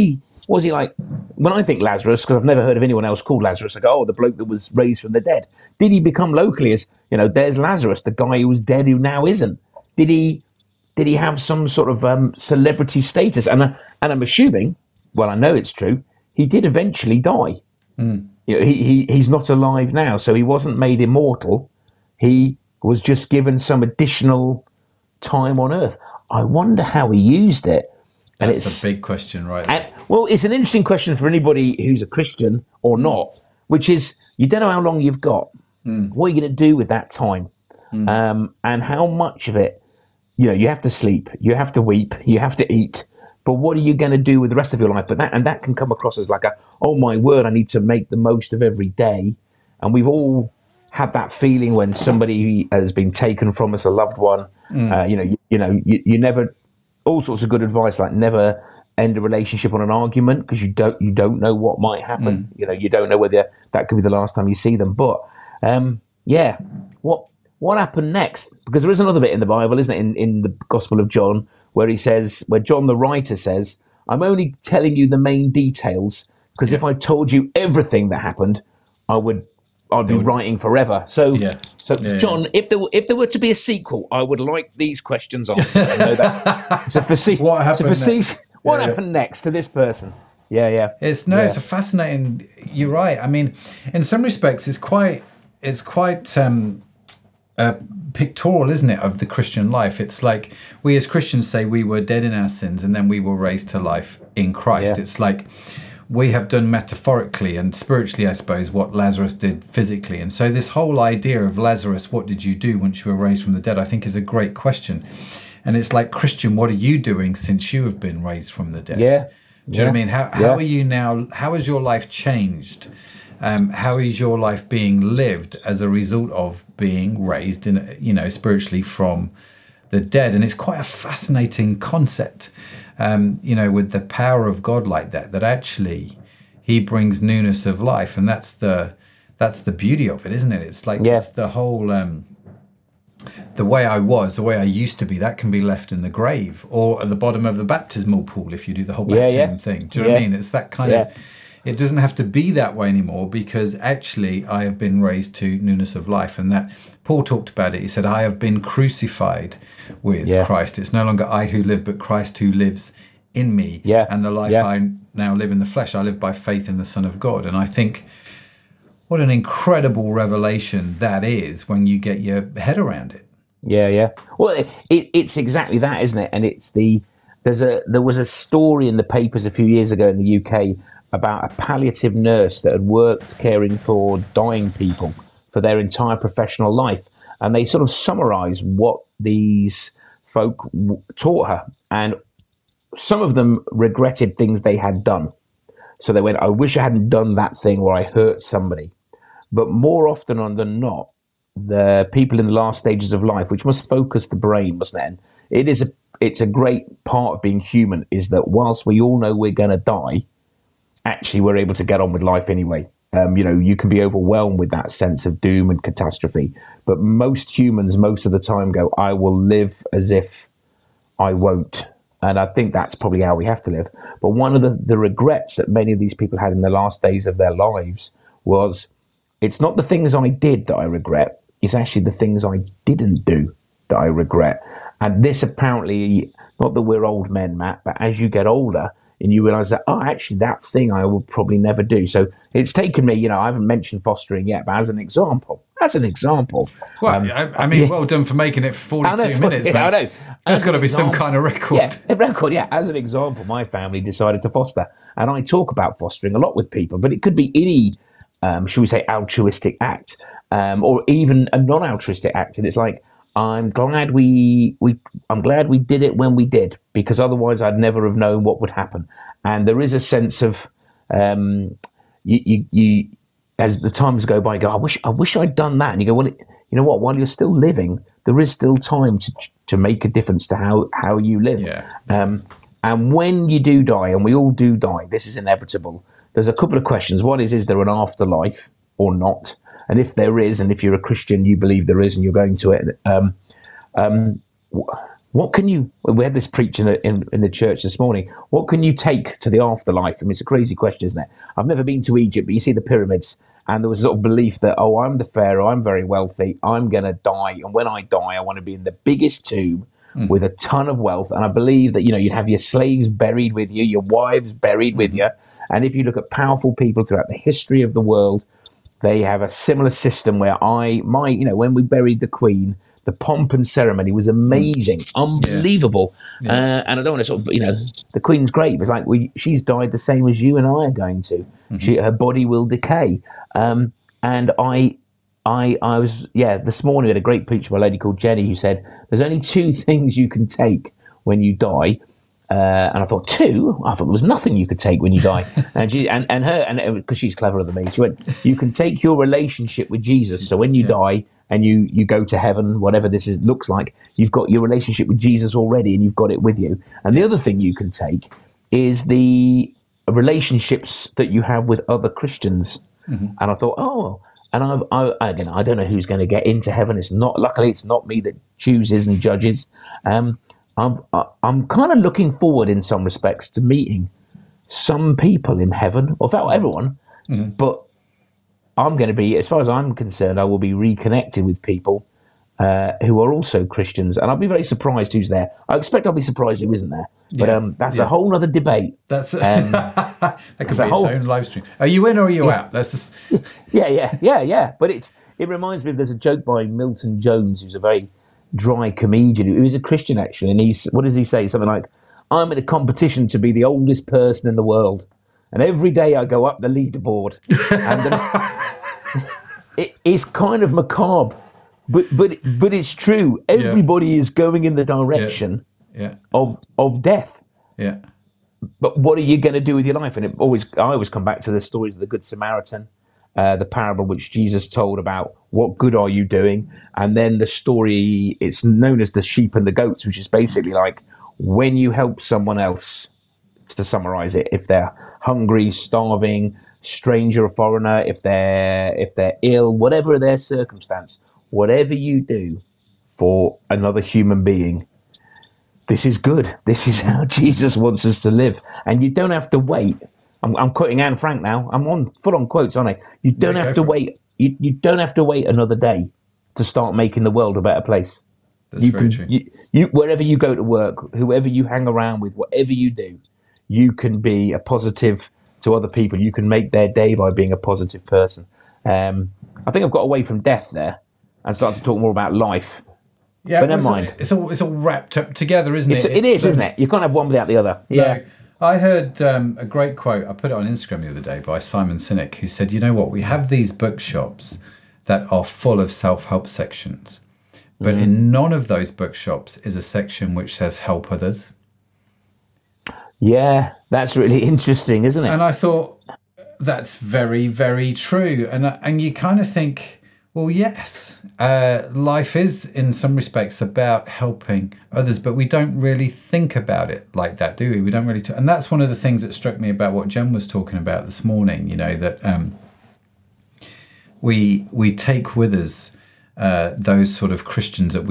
he like, when I think Lazarus, because I've never heard of anyone else called Lazarus, I go, the bloke that was raised from the dead. Did he become locally as, there's Lazarus, the guy who was dead who now isn't? Did he have some sort of celebrity status? And I'm assuming, well, I know it's true, he did eventually die. Mm. He's not alive now, so he wasn't made immortal. He was just given some additional time on earth. I wonder how he used it. And it's a big question, right? It's an interesting question for anybody who's a Christian or not, which is you don't know how long you've got. Mm. What are you going to do with that time? Mm. And how much of it, you have to sleep, you have to weep, you have to eat, but what are you going to do with the rest of your life? But that can come across as like a, oh my word, I need to make the most of every day. And we've all had that feeling when somebody has been taken from us, a loved one. Mm. You never, all sorts of good advice like never end a relationship on an argument because you don't know what might happen. Mm. You don't know whether that could be the last time you see them. But what happened next? Because there is another bit in the Bible, isn't it? In the Gospel of John, where John the writer says, "I'm only telling you the main details because if I told you everything that happened, I'd be writing forever." So, John, if there were to be a sequel, I would like these questions answered. I know that. What happened next to this person? It's a fascinating. You're right. I mean, in some respects, it's quite pictorial, isn't it, of the Christian life? It's like we as Christians say we were dead in our sins and then we were raised to life in Christ. Yeah. It's like we have done metaphorically and spiritually, I suppose, what Lazarus did physically. And so this whole idea of Lazarus, what did you do once you were raised from the dead, I think is a great question. And it's like, Christian, what are you doing since you have been raised from the dead? Yeah. Do you know what I mean? How are you now? How has your life changed? How is your life being lived as a result of being raised in, spiritually from the dead? And it's quite a fascinating concept. With the power of God like that actually he brings newness of life, and that's the beauty of it, isn't it? It's like it's the whole the way I used to be, that can be left in the grave or at the bottom of the baptismal pool if you do the whole baptism thing. Do you know what I mean? It's that kind of, it doesn't have to be that way anymore because actually I have been raised to newness of life, and that Paul talked about it. He said, I have been crucified with Christ. It's no longer I who live, but Christ who lives in me. Yeah. And the life I now live in the flesh, I live by faith in the Son of God. And I think what an incredible revelation that is when you get your head around it. Yeah. Well, it's exactly that, isn't it? And it's there was a story in the papers a few years ago in the UK about a palliative nurse that had worked caring for dying people for their entire professional life, and they sort of summarize what these folk taught her, and some of them regretted things they had done. So they went, I wish I hadn't done that thing where I hurt somebody. But more often than not, the people in the last stages of life, which must focus the brain, mustn't it? And it's a great part of being human, is that whilst we all know we're going to die, actually we're able to get on with life anyway. You can be overwhelmed with that sense of doom and catastrophe. But most humans, most of the time, go, I will live as if I won't. And I think that's probably how we have to live. But one of the regrets that many of these people had in the last days of their lives was, it's not the things I did that I regret, it's actually the things I didn't do that I regret. And this apparently, not that we're old men, Matt, but as you get older and you realize that, actually that thing I will probably never do. So it's taken me, I haven't mentioned fostering yet, but as an example. Well, well done for making it 42 minutes. Yeah, I know. There's got to be some kind of record. Yeah, a record, yeah. As an example, my family decided to foster. And I talk about fostering a lot with people, but it could be any, shall we say, altruistic act, or even a non-altruistic act. And it's like, I'm glad we did it when we did, because otherwise I'd never have known what would happen. And there is a sense of you as the times go by, you go, I wish I'd done that. And you go, well, you know what? While you're still living, there is still time to make a difference to how you live. Yeah. And when you do die, and we all do die, this is inevitable. There's a couple of questions. One is there an afterlife or not? And if there is, and if you're a Christian, you believe there is, and you're going to it. What can you? We had this preach in the church this morning. What can you take to the afterlife? I mean, it's a crazy question, isn't it? I've never been to Egypt, but you see the pyramids, and there was a sort of belief that I'm the pharaoh, I'm very wealthy, I'm going to die, and when I die, I want to be in the biggest tomb with a ton of wealth. And I believe that you'd have your slaves buried with you, your wives buried with you, and if you look at powerful people throughout the history of the world. They have a similar system where when we buried the Queen, the pomp and ceremony was amazing, unbelievable. Yeah. Yeah. And I don't want to the Queen's grave is like, she's died the same as you and I are going to. Mm-hmm. Her body will decay. And I was, this morning I had a great preach by a lady called Jenny who said, there's only two things you can take when you die. And I thought, two? I thought there was nothing you could take when you die. And because she's cleverer than me, she went, you can take your relationship with Jesus. So when you die and you go to heaven, whatever this is looks like, you've got your relationship with Jesus already and you've got it with you. And the other thing you can take is the relationships that you have with other Christians. Mm-hmm. And I thought, I don't know who's going to get into heaven. Luckily, it's not me that chooses and judges. I'm kind of looking forward in some respects to meeting some people in heaven, or without everyone, but I'm going to be, as far as I'm concerned, I will be reconnected with people who are also Christians, and I'll be very surprised who's there. I expect I'll be surprised who isn't there, but that's a whole other debate. That's that could be its own live stream. Are you in or are you out? That's just... yeah. But it reminds me of, there's a joke by Milton Jones, who's a very dry comedian who is a Christian actually, and what does he say? Something like, I'm in a competition to be the oldest person in the world, and every day I go up the leaderboard. And it's kind of macabre, but it's true. Everybody is going in the direction of death. Yeah. But what are you going to do with your life? And I always come back to the stories of the Good Samaritan. The parable which Jesus told about what good are you doing, and then the story, it's known as the sheep and the goats, which is basically like when you help someone else, to summarize it, if they're hungry, starving, stranger or foreigner, if they're ill, whatever their circumstance, whatever you do for another human being, this is good. This is how Jesus wants us to live, and you don't have to wait. I'm quoting Anne Frank now. I'm on full-on quotes, aren't I? You don't have to wait. You don't have to wait another day to start making the world a better place. That's very true. You, wherever you go to work, whoever you hang around with, whatever you do, you can be a positive to other people. You can make their day by being a positive person. I think I've got away from death there and started to talk more about life. Yeah, but never mind. It's all wrapped up together, isn't it? It is, isn't it? You can't have one without the other. Yeah. No. I heard a great quote, I put it on Instagram the other day, by Simon Sinek, who said, you know what, we have these bookshops that are full of self-help sections, but in none of those bookshops is a section which says help others. Yeah, that's really interesting, isn't it? And I thought, that's very, very true. And you kind of think, well, yes, life is in some respects about helping others, but we don't really think about it like that, do we? We don't really, and that's one of the things that struck me about what Jen was talking about this morning. You know that we take with us those sort of Christians that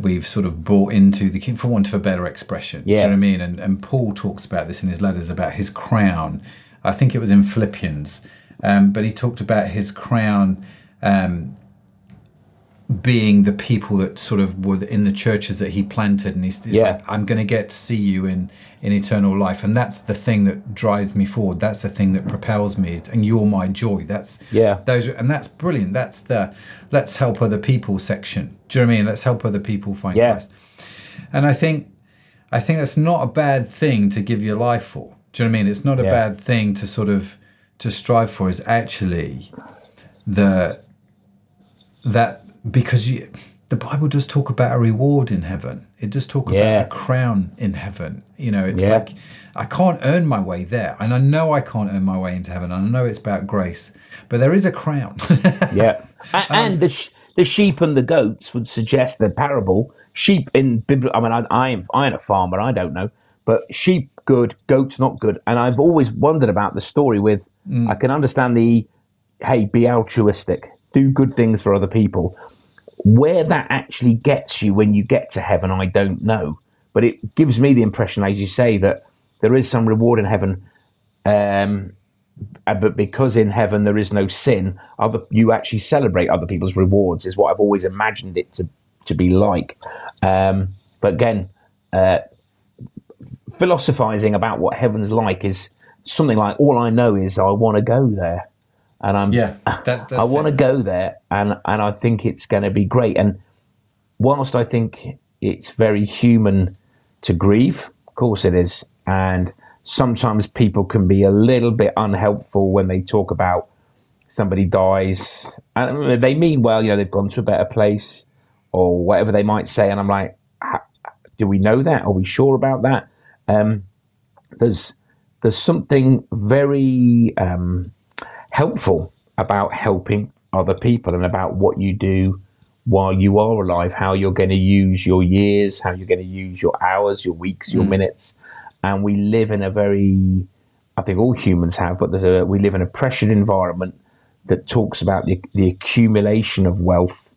we've sort of brought into the kingdom, for want of a better expression. Yes. Do you know what I mean? And Paul talks about this in his letters about his crown. I think it was in Philippians, but he talked about his crown being the people that sort of were in the churches that he planted. And he's like, I'm going to get to see you in eternal life. And that's the thing that drives me forward. That's the thing that propels me. And you're my joy. And that's brilliant. That's the let's help other people section. Do you know what I mean? Let's help other people find Christ. And I think that's not a bad thing to give your life for. Do you know what I mean? It's not a bad thing to sort of to strive for, is actually because the Bible does talk about a reward in heaven. It does talk about a crown in heaven. You know, it's like I can't earn my way there, and I know I can't earn my way into heaven. And I know it's about grace, but there is a crown. And the sheep and the goats would suggest the parable. Sheep in biblical. I mean, I ain't a farmer. I don't know, but sheep good, goats not good. And I've always wondered about the story with. I can understand be altruistic, do good things for other people. Where that actually gets you when you get to heaven, I don't know. But it gives me the impression, as you say, that there is some reward in heaven. But because in heaven there is no sin, you actually celebrate other people's rewards, is what I've always imagined it to be like. But again, philosophizing about what heaven's like is something like, all I know is I want to go there. And I want to go there, and I think it's going to be great. And whilst I think it's very human to grieve, of course it is, and sometimes people can be a little bit unhelpful when they talk about somebody dies, and they mean well, you know, they've gone to a better place or whatever they might say. And I'm like, do we know that? Are we sure about that? There's something very helpful about helping other people and about what you do while you are alive, how you're going to use your years, how you're going to use your hours, your weeks, your minutes. And we live in I think all humans have, but we live in a pressured environment that talks about the accumulation of wealth,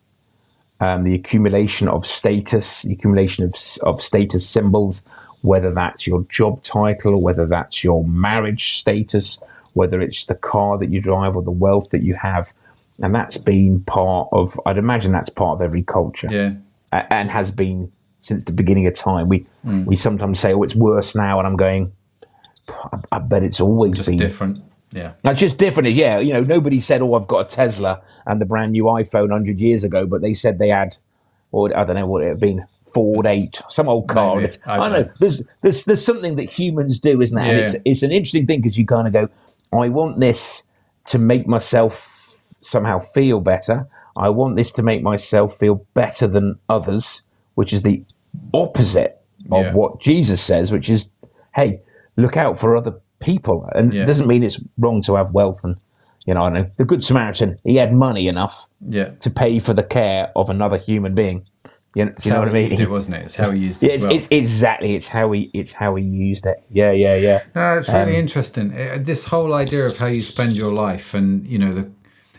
the accumulation of status, the accumulation of status symbols, whether that's your job title, whether that's your marriage status, whether it's the car that you drive or the wealth that you have. And that's been I'd imagine that's part of every culture. Yeah. And has been since the beginning of time. We sometimes say, oh, it's worse now. And I'm going, I bet it's always been. Just different. Yeah. It's just different. Yeah. You know, nobody said, oh, I've got a Tesla and the brand new iPhone 100 years ago, but they said they had, or I don't know what it had been, Ford 8, some old car. I don't know. There's something that humans do, isn't there? Yeah. And it's an interesting thing because you kind of go, I want this to make myself somehow feel better. I want this to make myself feel better than others, which is the opposite of what Jesus says, which is, hey, look out for other people. And it doesn't mean it's wrong to have wealth. And, you know, I don't know, the Good Samaritan, he had money enough to pay for the care of another human being. You know what I mean? Used it, wasn't it? It's how he used it. It's how he used it. Yeah. No, it's really interesting. This whole idea of how you spend your life, and you know,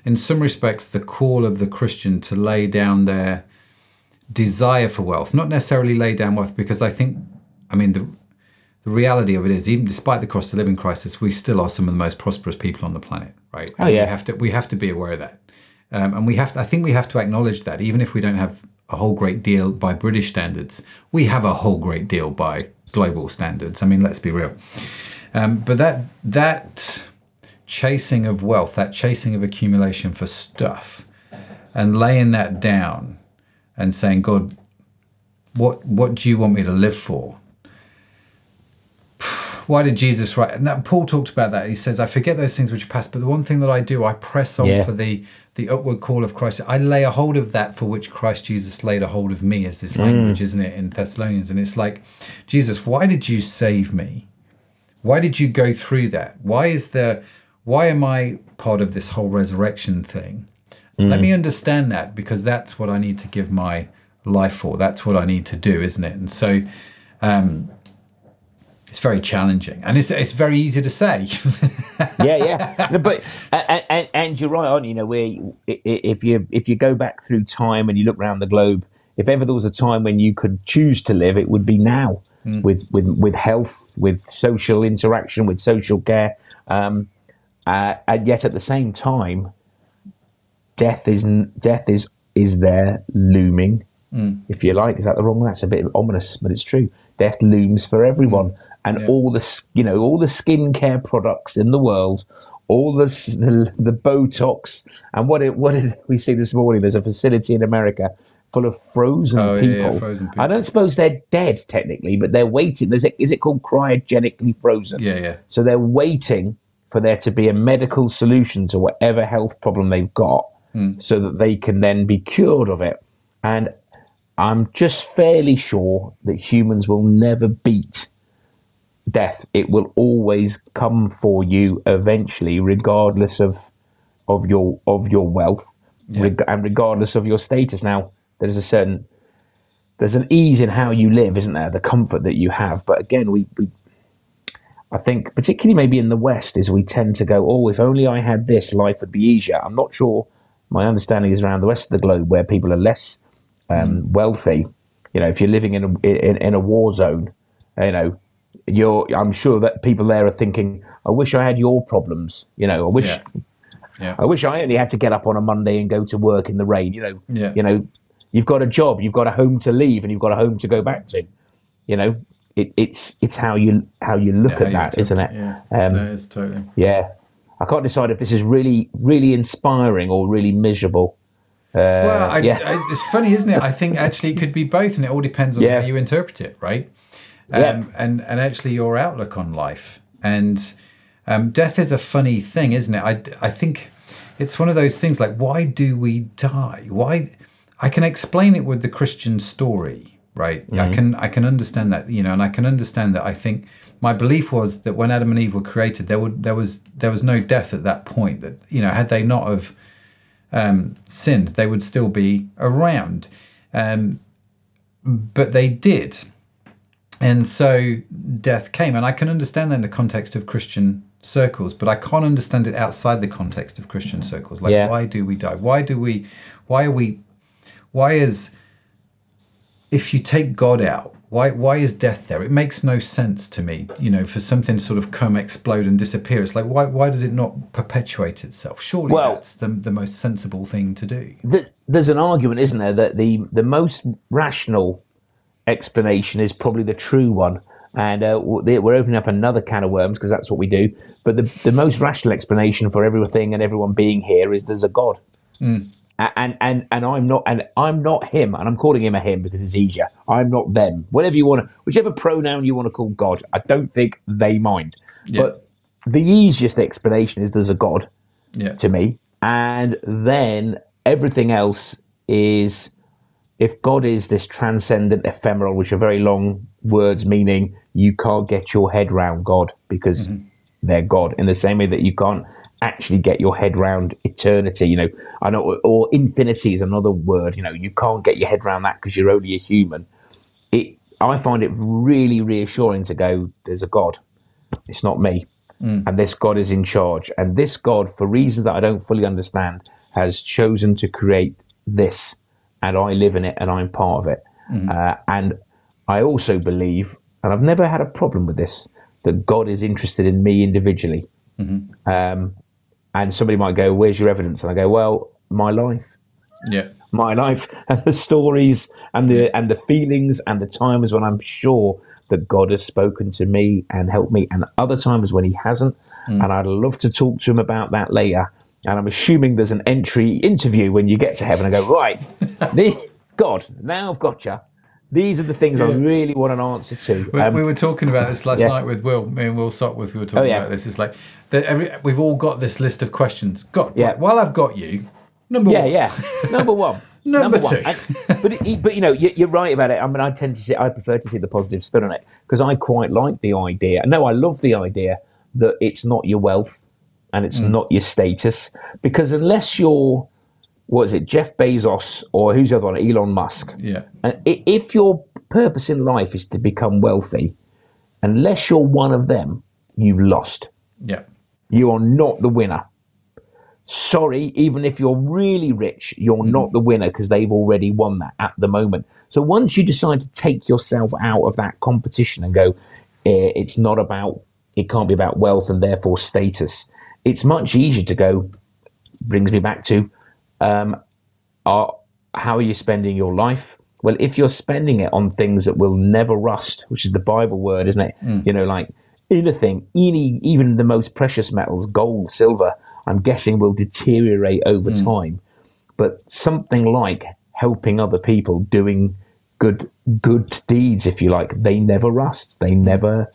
in some respects, the call of the Christian to lay down their desire for wealth, not necessarily lay down wealth, because the reality of it is, even despite the cost of living crisis, we still are some of the most prosperous people on the planet, right? And we have to be aware of that, and we have to acknowledge that, even if we don't have a whole great deal by British standards. We have a whole great deal by global standards. I mean, let's be real. But that chasing of wealth, that chasing of accumulation for stuff, and laying that down and saying, God, what do you want me to live for? Why did Jesus write? And that Paul talked about that. He says, I forget those things which pass, but the one thing that I do, I press on for the upward call of Christ. I lay a hold of that for which Christ Jesus laid a hold of me, is this language, isn't it, in Thessalonians. And it's like, Jesus, why did you save me? Why did you go through that? Why am I part of this whole resurrection thing? Let me understand that, because that's what I need to give my life for. That's what I need to do, isn't it? And so It's very challenging, and it's very easy to say. No, but and you're right on. You know, where if you go back through time and you look around the globe, if ever there was a time when you could choose to live, it would be now, with health, with social interaction, with social care, and yet at the same time, death is there looming. If you like, is that the wrong? That's a bit ominous, but it's true. Death looms for everyone, and all the skincare products in the world, all the Botox, and what did we see this morning? There's a facility in America full of frozen people. I don't suppose they're dead technically, but they're waiting. Is it called cryogenically frozen? Yeah. So they're waiting for there to be a medical solution to whatever health problem they've got, so that they can then be cured of it. And I'm just fairly sure that humans will never beat death. It will always come for you eventually, regardless of your wealth, and regardless of your status. Now, there's an ease in how you live, isn't there? The comfort that you have. But again, I think, particularly maybe in the West, is we tend to go, oh, if only I had this, life would be easier. I'm not sure. My understanding is around the rest of the globe, where people are less wealthy, you know, if you're living in a war zone, you know, I'm sure that people there are thinking, I wish I had your problems, you know, I wish I only had to get up on a Monday and go to work in the rain, you know, you know, you've got a job, you've got a home to leave, and you've got a home to go back to, you know, it's how you look at that, isn't it? Yeah, that is totally. Yeah, I can't decide if this is really, really inspiring or really miserable. It's funny, isn't it? I think actually it could be both, and it all depends on how you interpret it, right? And actually your outlook on life. And death is a funny thing, isn't it? I think it's one of those things, like, why do we die? Why? I can explain it with the Christian story, right? Mm-hmm. I can understand that, you know, and I can understand that. I think my belief was that when Adam and Eve were created, there was no death at that point. That, you know, had they not have sinned, they would still be around, but they did, and so death came. And I can understand that in the context of Christian circles, but I can't understand it outside the context of Christian circles. Like, why do we die? If you take God out, why is death there? It makes no sense to me, you know, for something to sort of come, explode and disappear. It's like, why does it not perpetuate itself? Surely that's the most sensible thing to do. There's an argument, isn't there, that the most rational explanation is probably the true one. And we're opening up another can of worms, because that's what we do. But the most rational explanation for everything and everyone being here is there's a God. Mm. And I'm not him, and I'm calling him a him because it's easier. I'm not them. Whichever pronoun you want to call God, I don't think they mind. Yeah. But the easiest explanation is there's a God to me, and then everything else is, if God is this transcendent, ephemeral, which are very long words meaning you can't get your head round God because they're God, in the same way that you can't actually get your head round eternity, you know, I know, or infinity is another word, you know, you can't get your head round that because you're only a human. I find it really reassuring to go, there's a God, it's not me, and this God is in charge, and this God, for reasons that I don't fully understand, has chosen to create this, and I live in it, and I'm part of it. And I also believe, and I've never had a problem with this, that God is interested in me individually. And somebody might go, where's your evidence? And I go, well, my life. Yeah. My life and the stories and the feelings and the times when I'm sure that God has spoken to me and helped me, and other times when he hasn't. And I'd love to talk to him about that later. And I'm assuming there's an entry interview when you get to heaven and go, right, God, now I've got you. These are the things I really want an answer to. We were talking about this last night with Will. Me and Will Sockworth, we were talking about this. It's like we've all got this list of questions. God, right, while I've got you, number one. Number one. number two. But you know, you're right about it. I mean, I prefer to see the positive spin on it, because I quite like the idea. No, I love the idea that it's not your wealth and it's not your status, because unless you're, what is it, Jeff Bezos, or who's the other one, Elon Musk? Yeah. And if your purpose in life is to become wealthy, Unless you're one of them, you've lost. Yeah. You are not the winner. Sorry, even if you're really rich, you're not the winner, because they've already won that at the moment. So once you decide to take yourself out of that competition and go, it's not about, it can't be about wealth and therefore status, it's much easier to go, brings me back to, how are you spending your life? Well, if you're spending it on things that will never rust, which is the Bible word, isn't it? You know, like anything, even the most precious metals, gold, silver, I'm guessing will deteriorate over time, but something like helping other people, doing good deeds, if you like, they never rust, they never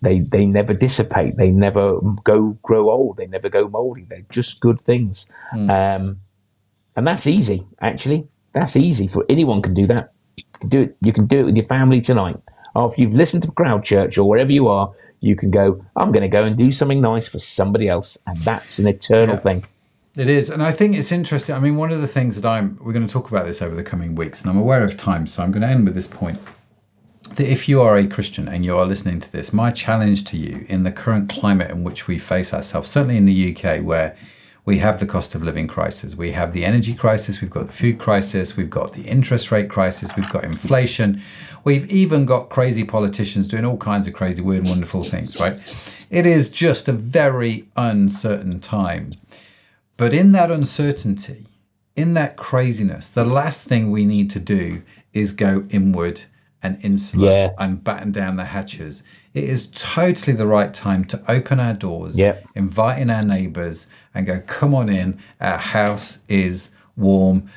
dissipate, they never grow old, they never go moldy. They're just good things, and that's easy. Actually, that's easy for anyone can do that. You can do it. You can do it with your family tonight. After you've listened to Crowd Church or wherever you are, you can go, I'm going to go and do something nice for somebody else. And that's an eternal thing. It is. And I think it's interesting. I mean, one of the things that we're going to talk about this over the coming weeks, and I'm aware of time, so I'm going to end with this point. That if you are a Christian and you are listening to this, my challenge to you in the current climate in which we face ourselves, certainly in the UK, where we have the cost of living crisis, we have the energy crisis, we've got the food crisis, we've got the interest rate crisis, we've got inflation, we've even got crazy politicians doing all kinds of crazy, weird, wonderful things, right? It is just a very uncertain time. But in that uncertainty, in that craziness, the last thing we need to do is go inward and insular and batten down the hatches. It is totally the right time to open our doors, invite in our neighbours and go, come on in, our house is warm.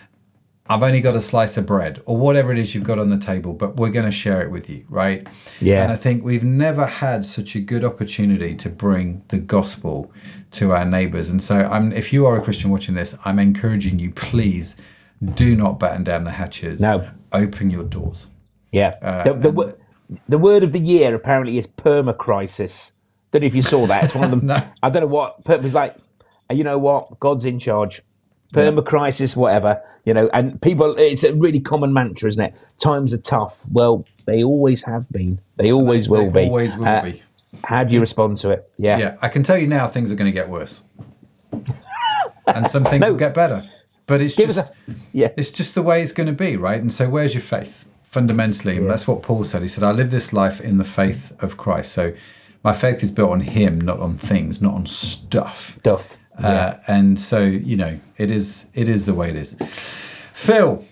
I've only got a slice of bread or whatever it is you've got on the table, but we're going to share it with you, right? Yeah. And I think we've never had such a good opportunity to bring the gospel to our neighbours. And so if you are a Christian watching this, I'm encouraging you, please do not batten down the hatches. No. Open your doors. Yeah. The word of the year apparently is perma-crisis. Don't know if you saw that. It's one of them. No. I don't know what. It's like, you know what? God's in charge. Perma-crisis, whatever. You know, and people, it's a really common mantra, isn't it? Times are tough. Well, they always have been. They always will be. Always will be. How do you respond to it? Yeah. Yeah. I can tell you now things are going to get worse. And some things will get better. But it's it's just the way it's going to be, right? And so where's your faith? Fundamentally, and that's what Paul said. He said, I live this life in the faith of Christ. So my faith is built on him, not on things, not on stuff. And so, you know, it is the way it is. Phil,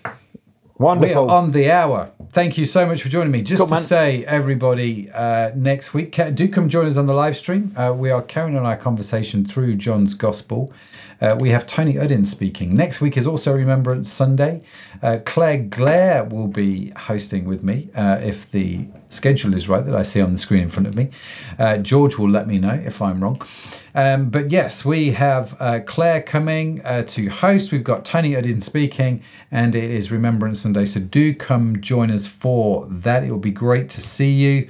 wonderful. We are on the hour. Thank you so much for joining me. Just say, everybody, next week, do come join us on the live stream. We are carrying on our conversation through John's Gospel. We have Tony Udden speaking. Next week is also Remembrance Sunday. Claire Glare will be hosting with me, if the schedule is right that I see on the screen in front of me. George will let me know if I'm wrong. But yes, we have Claire coming to host. We've got Tony Udden speaking, and it is Remembrance Sunday. So do come join us for that. It will be great to see you.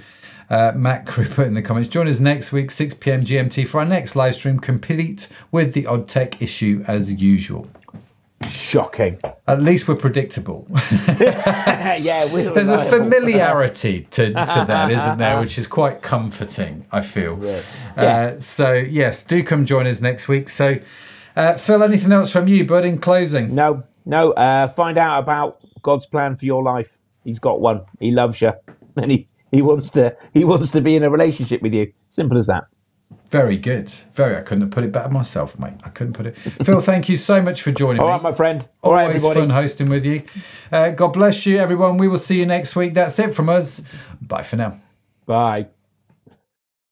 Matt Crew put in the comments, join us next week, 6 p.m. GMT, for our next live stream, complete with the odd tech issue as usual. Shocking. At least we're predictable. There's a familiarity to that, isn't there, which is quite comforting, I feel. So yes, do come join us next week. So Phil, anything else from you, bud, in closing? No. Find out about God's plan for your life. He's got one. He loves you, and He wants to be in a relationship with you. Simple as that. Very good. I couldn't have put it better myself, mate. Phil, thank you so much for joining me. All right, my friend. All right, everybody. Always fun hosting with you. God bless you, everyone. We will see you next week. That's it from us. Bye for now. Bye.